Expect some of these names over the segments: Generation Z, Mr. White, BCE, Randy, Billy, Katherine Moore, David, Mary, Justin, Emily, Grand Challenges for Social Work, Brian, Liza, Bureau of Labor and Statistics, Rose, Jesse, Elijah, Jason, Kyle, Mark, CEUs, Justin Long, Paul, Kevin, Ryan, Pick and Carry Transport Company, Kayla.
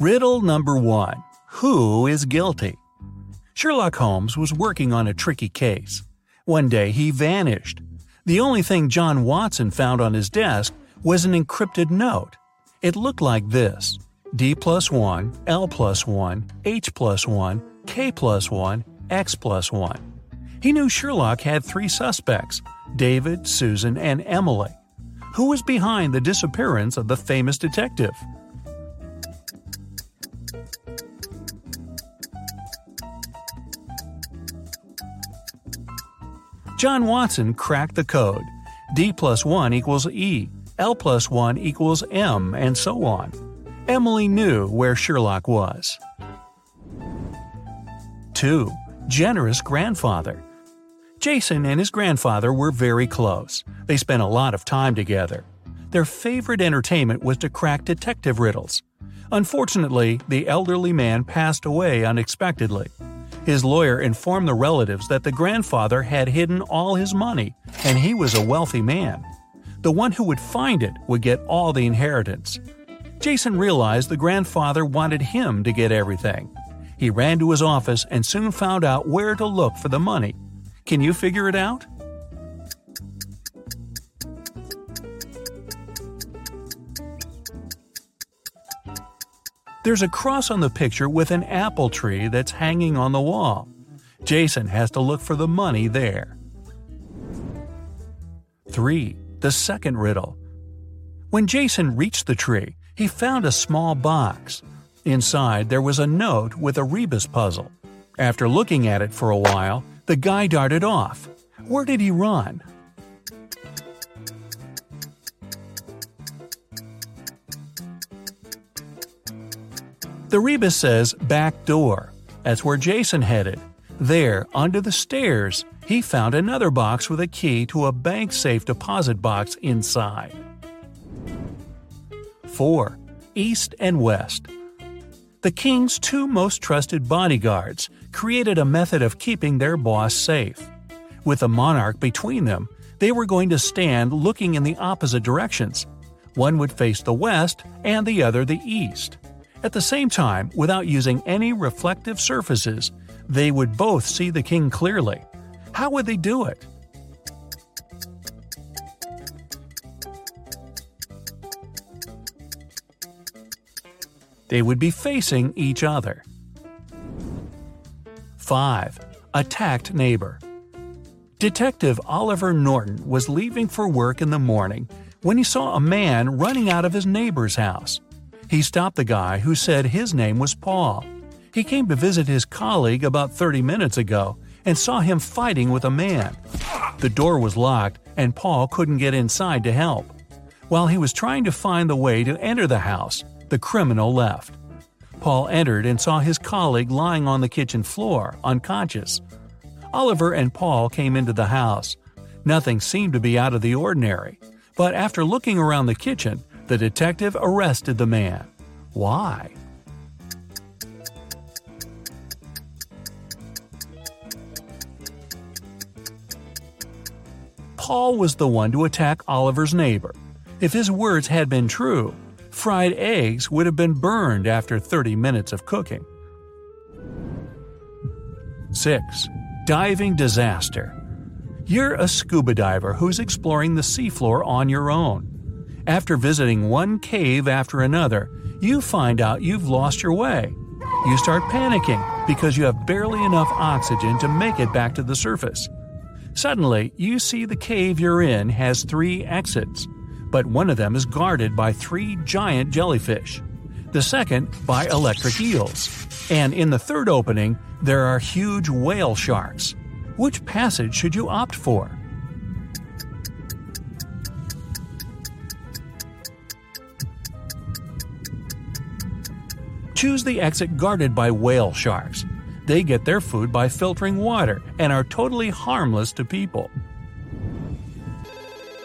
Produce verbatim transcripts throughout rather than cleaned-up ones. Riddle number one. Who is guilty? Sherlock Holmes was working on a tricky case. One day he vanished. The only thing John Watson found on his desk was an encrypted note. It looked like this: D plus one, L plus one, H plus one, K plus one, X plus one. He knew Sherlock had three suspects, David, Susan, and Emily. Who was behind the disappearance of the famous detective? John Watson cracked the code. D plus one equals E, L plus one equals M, and so on. Emily knew where Sherlock was. two. Generous grandfather. Jason and his grandfather were very close. They spent a lot of time together. Their favorite entertainment was to crack detective riddles. Unfortunately, the elderly man passed away unexpectedly. His lawyer informed the relatives that the grandfather had hidden all his money, and he was a wealthy man. The one who would find it would get all the inheritance. Jason realized the grandfather wanted him to get everything. He ran to his office and soon found out where to look for the money. Can you figure it out? There's a cross on the picture with an apple tree that's hanging on the wall. Jason has to look for the money there. three. The second riddle. When Jason reached the tree, he found a small box. Inside, there was a note with a rebus puzzle. After looking at it for a while, the guy darted off. Where did he run? The rebus says back door. That's where Jason headed. There, under the stairs, he found another box with a key to a bank safe deposit box inside. four. East and West. The king's two most trusted bodyguards created a method of keeping their boss safe. With the monarch between them, they were going to stand looking in the opposite directions. One would face the west and the other the east. At the same time, without using any reflective surfaces, they would both see the king clearly. How would they do it? They would be facing each other. five. Attacked neighbor. Detective Oliver Norton was leaving for work in the morning when he saw a man running out of his neighbor's house. He stopped the guy who said his name was Paul. He came to visit his colleague about thirty minutes ago and saw him fighting with a man. The door was locked and Paul couldn't get inside to help. While he was trying to find the way to enter the house, the criminal left. Paul entered and saw his colleague lying on the kitchen floor, unconscious. Oliver and Paul came into the house. Nothing seemed to be out of the ordinary, but after looking around the kitchen, the detective arrested the man. Why? Paul was the one to attack Oliver's neighbor. If his words had been true, fried eggs would have been burned after thirty minutes of cooking. six. Diving disaster. You're a scuba diver who's exploring the seafloor on your own. After visiting one cave after another, you find out you've lost your way. You start panicking because you have barely enough oxygen to make it back to the surface. Suddenly, you see the cave you're in has three exits, but one of them is guarded by three giant jellyfish, the second by electric eels, and in the third opening, there are huge whale sharks. Which passage should you opt for? Choose the exit guarded by whale sharks. They get their food by filtering water and are totally harmless to people.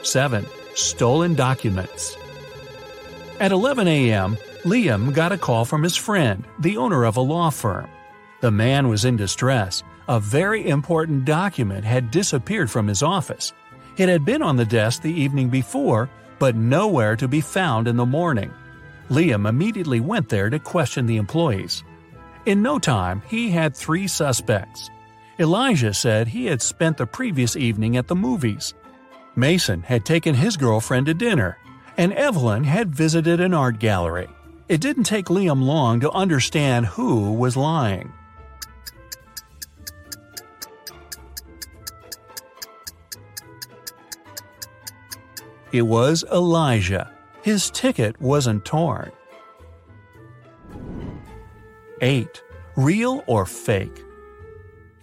seven. Stolen documents. At eleven a m, Liam got a call from his friend, the owner of a law firm. The man was in distress. A very important document had disappeared from his office. It had been on the desk the evening before, but nowhere to be found in the morning. Liam immediately went there to question the employees. In no time, he had three suspects. Elijah said he had spent the previous evening at the movies. Mason had taken his girlfriend to dinner, and Evelyn had visited an art gallery. It didn't take Liam long to understand who was lying. It was Elijah. His ticket wasn't torn. eight. Real or fake?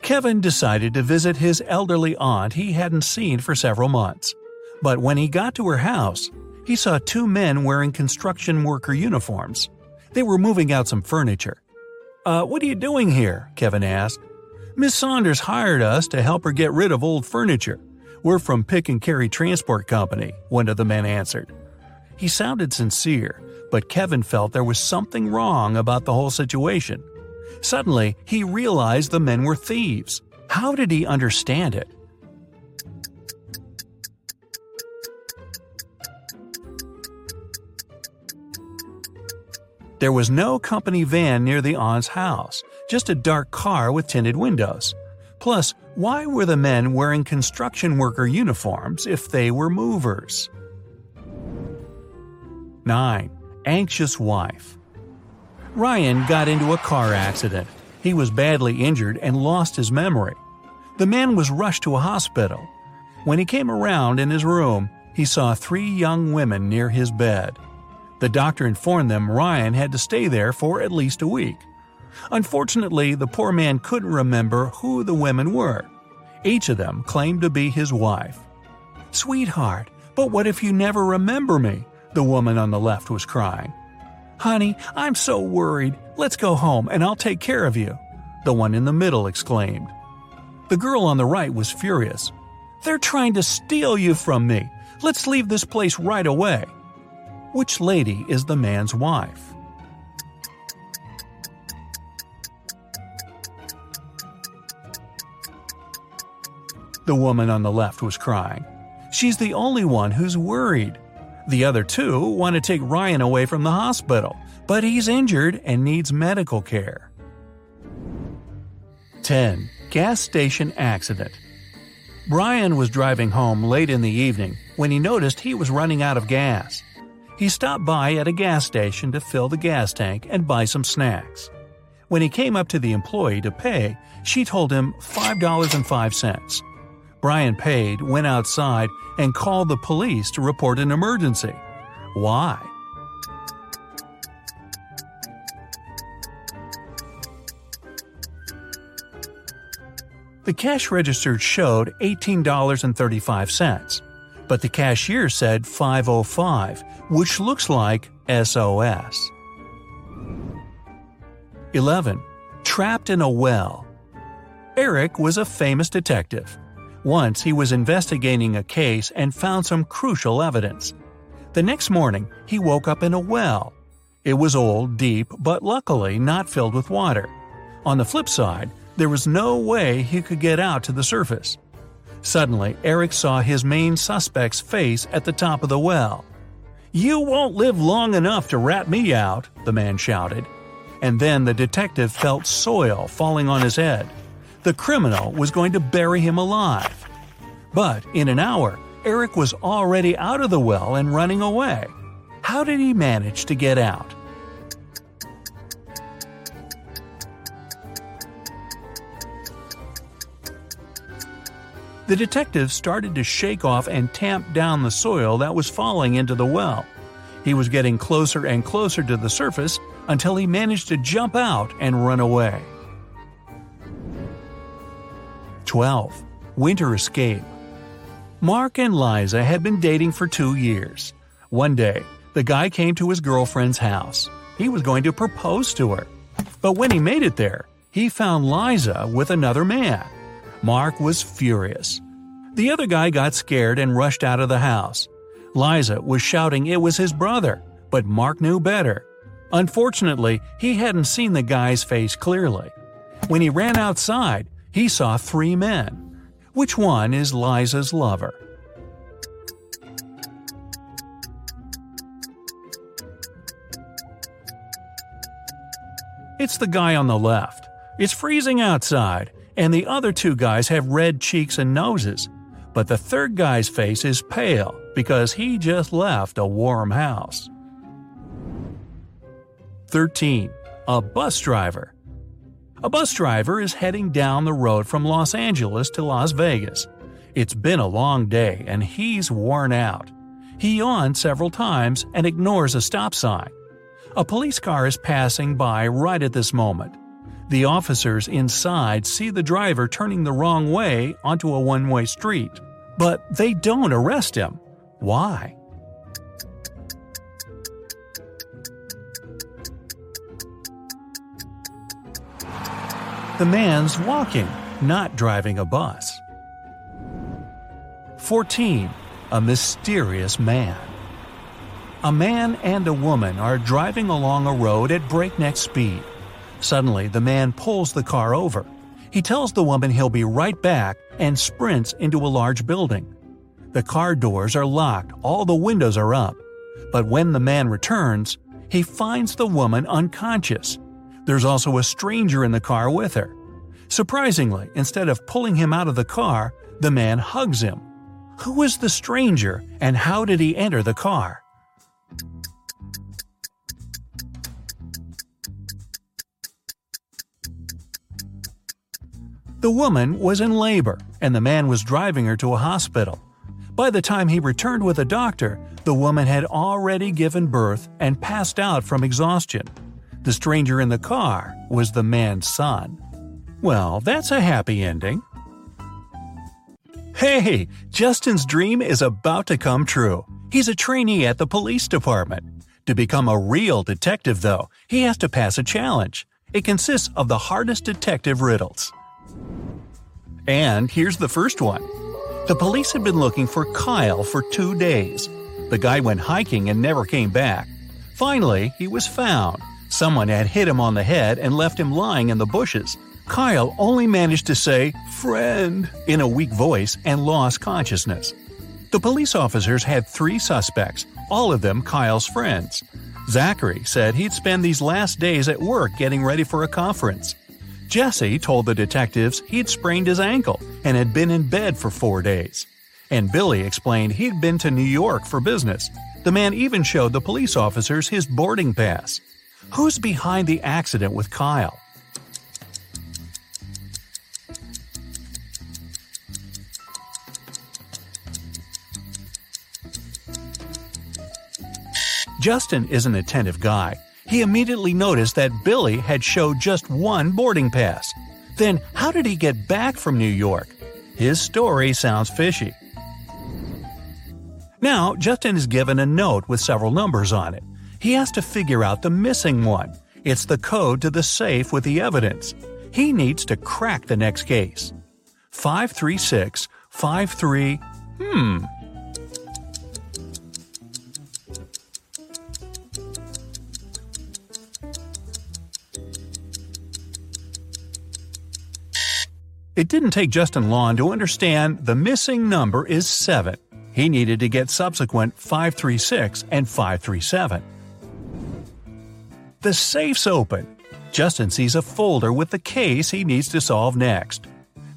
Kevin decided to visit his elderly aunt he hadn't seen for several months. But when he got to her house, he saw two men wearing construction worker uniforms. They were moving out some furniture. Uh, what are you doing here? Kevin asked. Miss Saunders hired us to help her get rid of old furniture. We're from Pick and Carry Transport Company, one of the men answered. He sounded sincere, but Kevin felt there was something wrong about the whole situation. Suddenly, he realized the men were thieves. How did he understand it? There was no company van near the aunt's house, just a dark car with tinted windows. Plus, why were the men wearing construction worker uniforms if they were movers? nine. Anxious wife. Ryan got into a car accident. He was badly injured and lost his memory. The man was rushed to a hospital. When he came around in his room, he saw three young women near his bed. The doctor informed them Ryan had to stay there for at least a week. Unfortunately, the poor man couldn't remember who the women were. Each of them claimed to be his wife. "Sweetheart, but what if you never remember me?" the woman on the left was crying. "Honey, I'm so worried. Let's go home and I'll take care of you," the one in the middle exclaimed. The girl on the right was furious. "They're trying to steal you from me. Let's leave this place right away." Which lady is the man's wife? The woman on the left was crying. She's the only one who's worried. The other two want to take Ryan away from the hospital, but he's injured and needs medical care. ten. Gas station accident. Brian was driving home late in the evening when he noticed he was running out of gas. He stopped by at a gas station to fill the gas tank and buy some snacks. When he came up to the employee to pay, she told him five dollars and five cents. Brian paid, went outside, and called the police to report an emergency. Why? The cash register showed eighteen dollars and thirty-five cents, but the cashier said five oh five, which looks like S O S. eleven. Trapped in a well. Eric was a famous detective. Once he was investigating a case and found some crucial evidence. The next morning, he woke up in a well. It was old, deep, but luckily not filled with water. On the flip side, there was no way he could get out to the surface. Suddenly, Eric saw his main suspect's face at the top of the well. "You won't live long enough to rat me out," the man shouted. And then the detective felt soil falling on his head. The criminal was going to bury him alive. But in an hour, Eric was already out of the well and running away. How did he manage to get out? The detective started to shake off and tamp down the soil that was falling into the well. He was getting closer and closer to the surface until he managed to jump out and run away. twelve. Winter escape. Mark and Liza had been dating for two years. One day, the guy came to his girlfriend's house. He was going to propose to her. But when he made it there, he found Liza with another man. Mark was furious. The other guy got scared and rushed out of the house. Liza was shouting it was his brother, but Mark knew better. Unfortunately, he hadn't seen the guy's face clearly. When he ran outside, he saw three men. Which one is Liza's lover? It's the guy on the left. It's freezing outside, and the other two guys have red cheeks and noses. But the third guy's face is pale because he just left a warm house. thirteen. A bus driver. A bus driver is heading down the road from Los Angeles to Las Vegas. It's been a long day and he's worn out. He yawns several times and ignores a stop sign. A police car is passing by right at this moment. The officers inside see the driver turning the wrong way onto a one-way street, but they don't arrest him. Why? The man's walking, not driving a bus. fourteen. A mysterious man. A man and a woman are driving along a road at breakneck speed. Suddenly, the man pulls the car over. He tells the woman he'll be right back and sprints into a large building. The car doors are locked, all the windows are up. But when the man returns, he finds the woman unconscious. There's also a stranger in the car with her. Surprisingly, instead of pulling him out of the car, the man hugs him. Who is the stranger and how did he enter the car? The woman was in labor, and the man was driving her to a hospital. By the time he returned with a doctor, the woman had already given birth and passed out from exhaustion. The stranger in the car was the man's son. Well, that's a happy ending. Hey, Justin's dream is about to come true. He's a trainee at the police department. To become a real detective, though, he has to pass a challenge. It consists of the hardest detective riddles. And here's the first one. The police had been looking for Kyle for two days. The guy went hiking and never came back. Finally, he was found. Someone had hit him on the head and left him lying in the bushes. Kyle only managed to say, "friend," in a weak voice and lost consciousness. The police officers had three suspects, all of them Kyle's friends. Zachary said he'd spend these last days at work getting ready for a conference. Jesse told the detectives he'd sprained his ankle and had been in bed for four days. And Billy explained he'd been to New York for business. The man even showed the police officers his boarding pass. Who's behind the accident with Kyle? Justin is an attentive guy. He immediately noticed that Billy had showed just one boarding pass. Then how did he get back from New York? His story sounds fishy. Now, Justin is given a note with several numbers on it. He has to figure out the missing one. It's the code to the safe with the evidence. He needs to crack the next case. five three six five three Hmm. It didn't take Justin long to understand the missing number is seven. He needed to get subsequent five three six and five three seven. The safe's open. Justin sees a folder with the case he needs to solve next.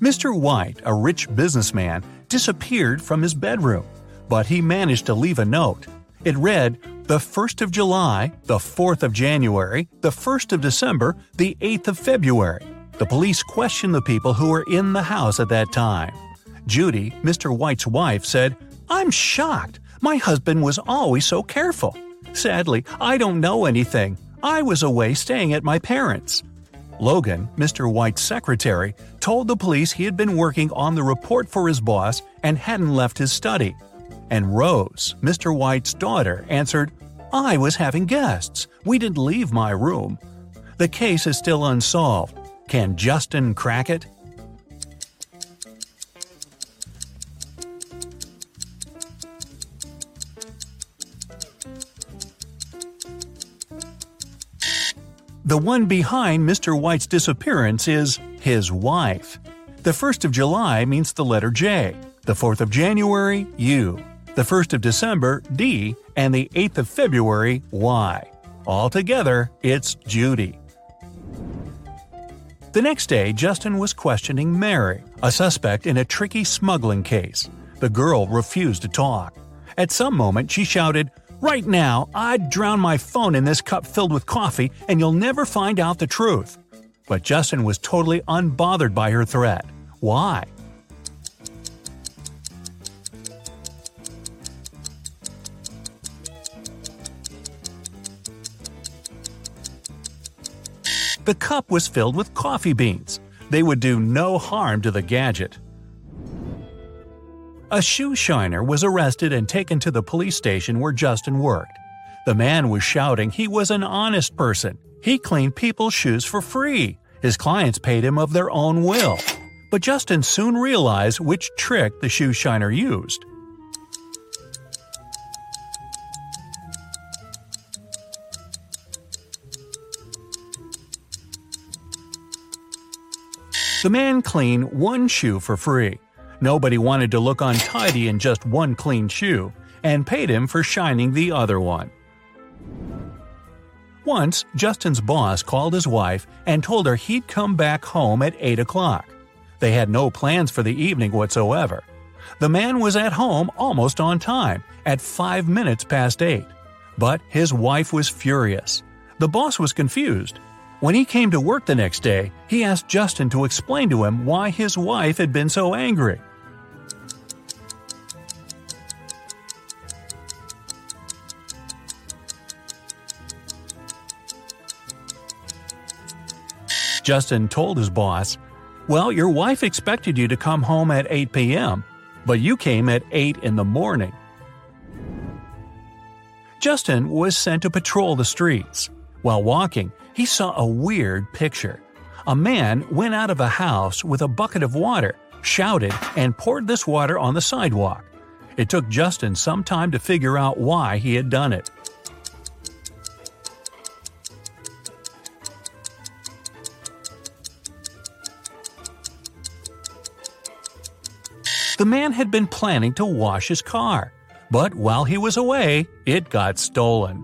Mister White, a rich businessman, disappeared from his bedroom, but he managed to leave a note. It read, the first of July, the fourth of January, the first of December, the eighth of February. The police questioned the people who were in the house at that time. Judy, Mister White's wife, said, "I'm shocked. My husband was always so careful. Sadly, I don't know anything. I was away staying at my parents'." Logan, Mister White's secretary, told the police he had been working on the report for his boss and hadn't left his study. And Rose, Mister White's daughter, answered, "I was having guests. We didn't leave my room." The case is still unsolved. Can Justin crack it? The one behind Mister White's disappearance is his wife. The first of July means the letter J, the fourth of January, U, the first of December, D, and the eighth of February, Y. Altogether, it's Judy. The next day, Justin was questioning Mary, a suspect in a tricky smuggling case. The girl refused to talk. At some moment, she shouted, "Right now, I'd drown my phone in this cup filled with coffee and you'll never find out the truth." But Justin was totally unbothered by her threat. Why? The cup was filled with coffee beans. They would do no harm to the gadget. A shoe shiner was arrested and taken to the police station where Justin worked. The man was shouting he was an honest person. He cleaned people's shoes for free. His clients paid him of their own will. But Justin soon realized which trick the shoe shiner used. The man cleaned one shoe for free. Nobody wanted to look untidy in just one clean shoe, and paid him for shining the other one. Once, Justin's boss called his wife and told her he'd come back home at eight o'clock. They had no plans for the evening whatsoever. The man was at home almost on time, at five minutes past eight. But his wife was furious. The boss was confused. When he came to work the next day, he asked Justin to explain to him why his wife had been so angry. Justin told his boss, "Well, your wife expected you to come home at eight p m, but you came at eight in the morning." Justin was sent to patrol the streets. While walking, he saw a weird picture. A man went out of a house with a bucket of water, shouted, and poured this water on the sidewalk. It took Justin some time to figure out why he had done it. The man had been planning to wash his car, but while he was away, it got stolen.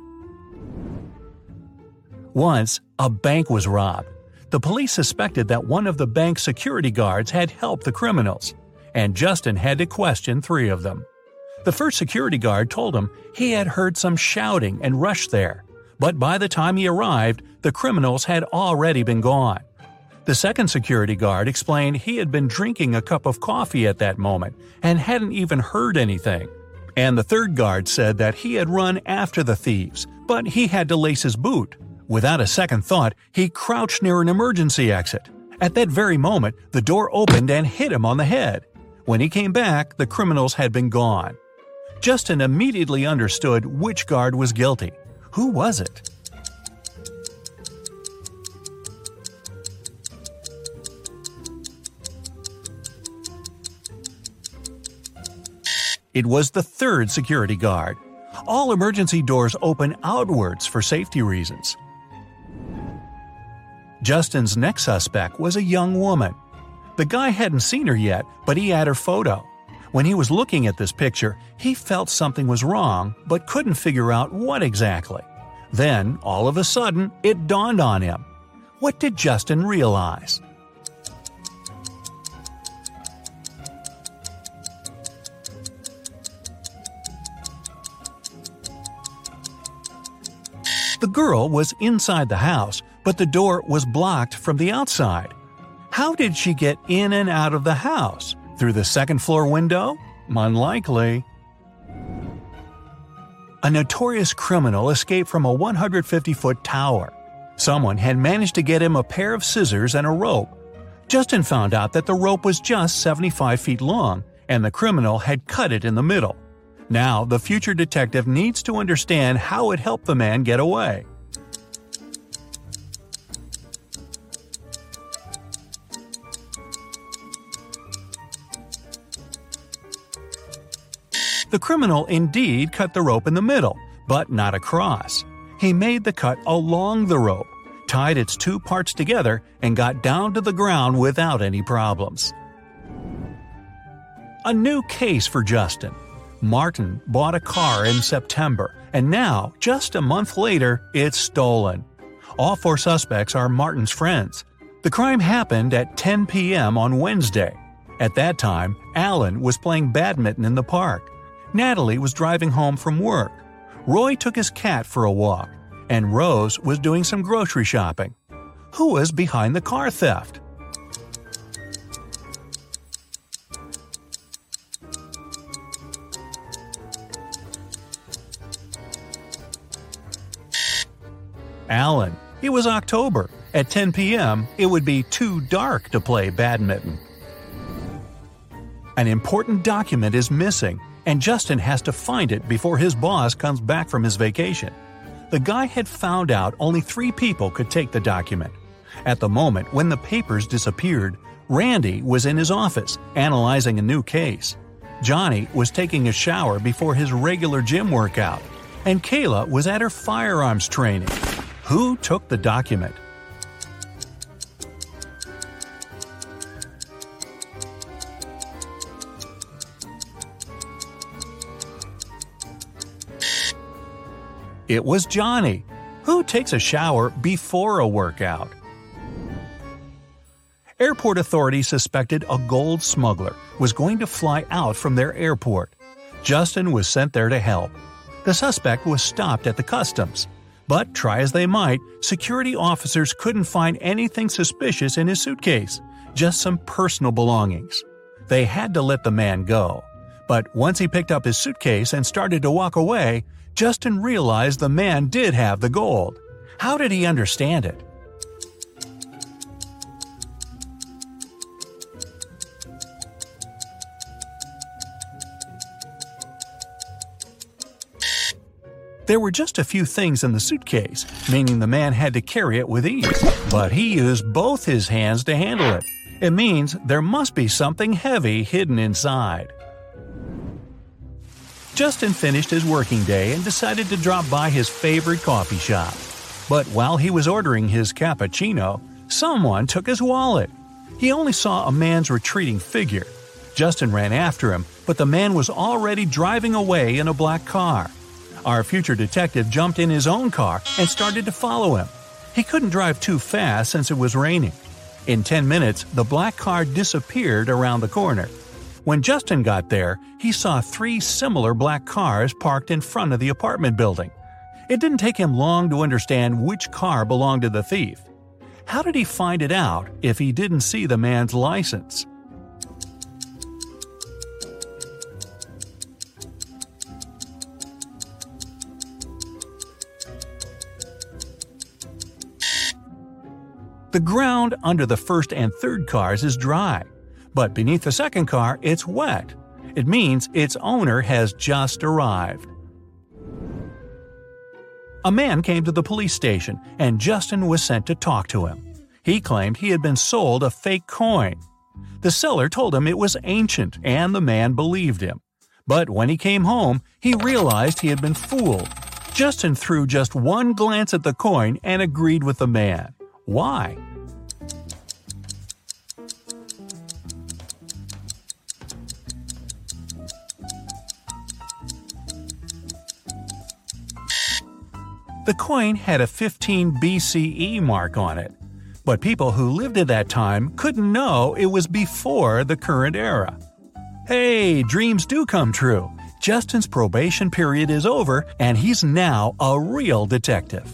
Once, a bank was robbed. The police suspected that one of the bank's security guards had helped the criminals, and Justin had to question three of them. The first security guard told him he had heard some shouting and rushed there, but by the time he arrived, the criminals had already been gone. The second security guard explained he had been drinking a cup of coffee at that moment and hadn't even heard anything. And the third guard said that he had run after the thieves, but he had to lace his boot. Without a second thought, he crouched near an emergency exit. At that very moment, the door opened and hit him on the head. When he came back, the criminals had been gone. Justin immediately understood which guard was guilty. Who was it? It was the third security guard. All emergency doors open outwards for safety reasons. Justin's next suspect was a young woman. The guy hadn't seen her yet, but he had her photo. When he was looking at this picture, he felt something was wrong, but couldn't figure out what exactly. Then, all of a sudden, it dawned on him. What did Justin realize? The girl was inside the house, but the door was blocked from the outside. How did she get in and out of the house? Through the second floor window? Unlikely. A notorious criminal escaped from a one hundred fifty foot tower. Someone had managed to get him a pair of scissors and a rope. Justin found out that the rope was just seventy-five feet long, and the criminal had cut it in the middle. Now, the future detective needs to understand how it helped the man get away. The criminal indeed cut the rope in the middle, but not across. He made the cut along the rope, tied its two parts together, and got down to the ground without any problems. A new case for Justin. Martin bought a car in September, and now, just a month later, it's stolen. All four suspects are Martin's friends. The crime happened at ten p m on Wednesday. At that time, Alan was playing badminton in the park. Natalie was driving home from work. Roy took his cat for a walk, and Rose was doing some grocery shopping. Who was behind the car theft? Alan. It was October. At ten p m, it would be too dark to play badminton. An important document is missing, and Justin has to find it before his boss comes back from his vacation. The guy had found out only three people could take the document. At the moment when the papers disappeared, Randy was in his office, analyzing a new case. Johnny was taking a shower before his regular gym workout, and Kayla was at her firearms training. Who took the document? It was Johnny. Who takes a shower before a workout? Airport authorities suspected a gold smuggler was going to fly out from their airport. Justin was sent there to help. The suspect was stopped at the customs. But try as they might, security officers couldn't find anything suspicious in his suitcase, just some personal belongings. They had to let the man go. But once he picked up his suitcase and started to walk away, Justin realized the man did have the gold. How did he understand it? There were just a few things in the suitcase, meaning the man had to carry it with ease. But he used both his hands to handle it. It means there must be something heavy hidden inside. Justin finished his working day and decided to drop by his favorite coffee shop. But while he was ordering his cappuccino, someone took his wallet. He only saw a man's retreating figure. Justin ran after him, but the man was already driving away in a black car. Our future detective jumped in his own car and started to follow him. He couldn't drive too fast since it was raining. In ten minutes, the black car disappeared around the corner. When Justin got there, he saw three similar black cars parked in front of the apartment building. It didn't take him long to understand which car belonged to the thief. How did he find it out if he didn't see the man's license? The ground under the first and third cars is dry. But beneath the second car, it's wet. It means its owner has just arrived. A man came to the police station, and Justin was sent to talk to him. He claimed he had been sold a fake coin. The seller told him it was ancient, and the man believed him. But when he came home, he realized he had been fooled. Justin threw just one glance at the coin and agreed with the man. Why? The coin had a fifteen B C E mark on it, but people who lived at that time couldn't know it was before the current era. Hey, dreams do come true! Justin's probation period is over, and he's now a real detective.